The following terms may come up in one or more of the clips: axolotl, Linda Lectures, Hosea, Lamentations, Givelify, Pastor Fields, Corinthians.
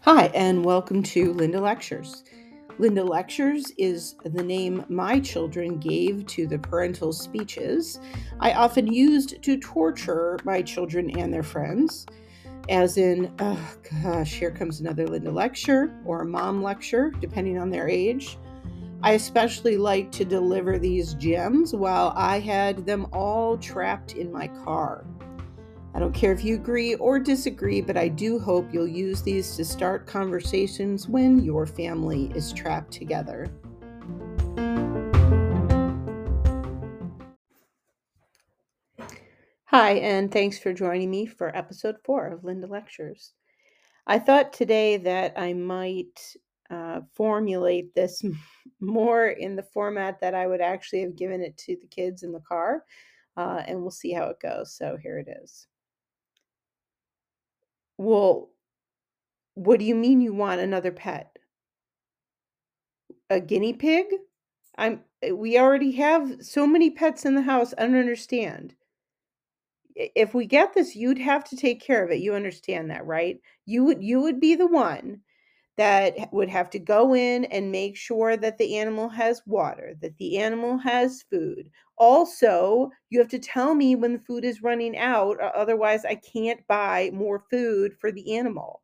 Hi, and welcome to Linda Lectures. Linda Lectures is the name my children gave to the parental speeches I often used to torture my children and their friends, as in, oh gosh, here comes another Linda lecture or a mom lecture, depending on their age. I especially like to deliver these gems while I had them all trapped in my car. I don't care if you agree or disagree, but I do hope you'll use these to start conversations when your family is trapped together. Hi, and thanks for joining me for episode 4 of Linda Lectures. I thought today that I might formulate this more in the format that I would actually have given it to the kids in the car, and we'll see how it goes. So here it is. Well, what do you mean you want another pet? A guinea pig? We already have so many pets in the house. I don't understand. If we get this, you'd have to take care of it. You understand that, right? You would be the one that would have to go in and make sure that the animal has water, that the animal has food. Also, you have to tell me when the food is running out, otherwise I can't buy more food for the animal.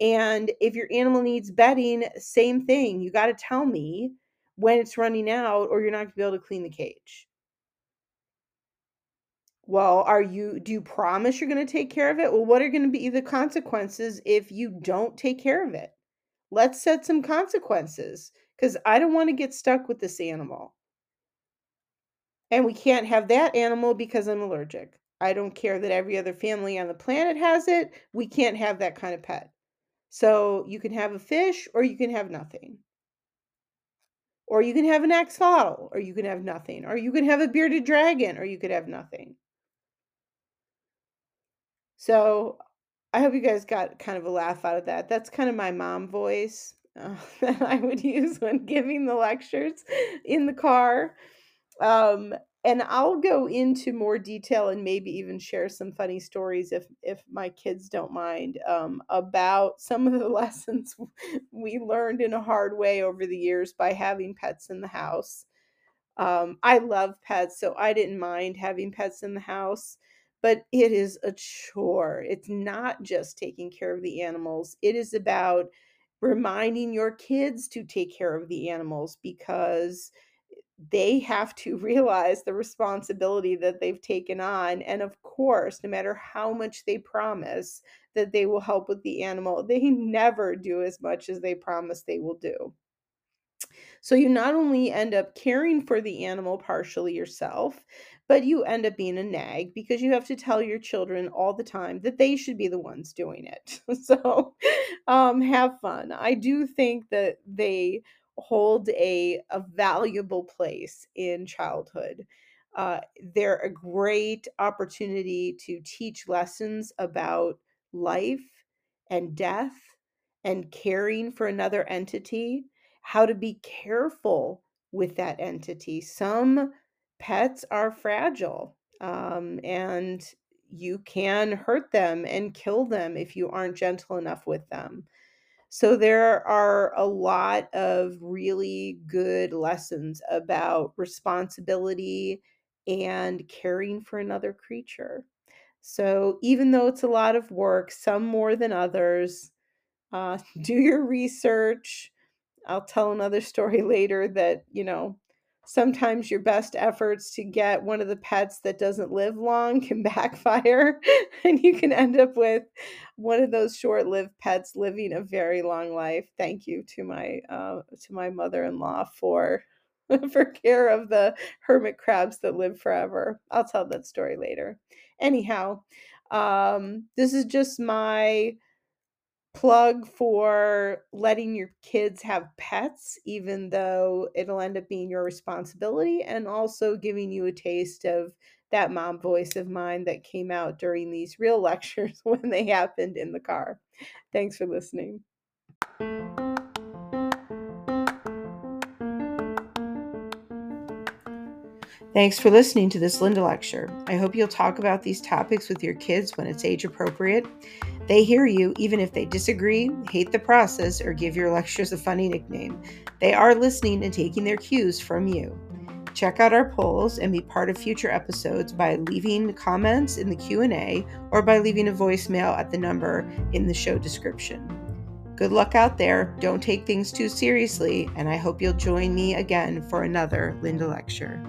And if your animal needs bedding, same thing. You got to tell me when it's running out or you're not going to be able to clean the cage. Well, do you promise you're going to take care of it? Well, what are going to be the consequences if you don't take care of it? Let's set some consequences, because I don't want to get stuck with this animal. And we can't have that animal because I'm allergic. I don't care that every other family on the planet has it. We can't have that kind of pet. So you can have a fish or you can have nothing. Or you can have an axolotl or you can have nothing. Or you can have a bearded dragon or you could have nothing. So I hope you guys got kind of a laugh out of that. That's kind of my mom voice that I would use when giving the lectures in the car. And I'll go into more detail and maybe even share some funny stories if my kids don't mind about some of the lessons we learned in a hard way over the years by having pets in the house. I love pets, so I didn't mind having pets in the house. But it is a chore. It's not just taking care of the animals. It is about reminding your kids to take care of the animals because they have to realize the responsibility that they've taken on. And of course, no matter how much they promise that they will help with the animal, they never do as much as they promise they will do. So you not only end up caring for the animal partially yourself, but you end up being a nag because you have to tell your children all the time that they should be the ones doing it. So have fun. I do think that they hold a valuable place in childhood. They're a great opportunity to teach lessons about life and death and caring for another entity. How to be careful with that entity. Some pets are fragile, and you can hurt them and kill them if you aren't gentle enough with them. So there are a lot of really good lessons about responsibility and caring for another creature. So even though it's a lot of work, some more than others, do your research. I'll tell another story later that, sometimes your best efforts to get one of the pets that doesn't live long can backfire and you can end up with one of those short-lived pets living a very long life. Thank you to my mother-in-law for care of the hermit crabs that live forever. I'll tell that story later. Anyhow, this is just my plug for letting your kids have pets, even though it'll end up being your responsibility, and also giving you a taste of that mom voice of mine that came out during these real lectures when they happened in the car. Thanks for listening. Thanks for listening to this Linda Lecture. I hope you'll talk about these topics with your kids when it's age appropriate. They hear you even if they disagree, hate the process, or give your lectures a funny nickname. They are listening and taking their cues from you. Check out our polls and be part of future episodes by leaving comments in the Q&A or by leaving a voicemail at the number in the show description. Good luck out there. Don't take things too seriously, and I hope you'll join me again for another Linda Lecture.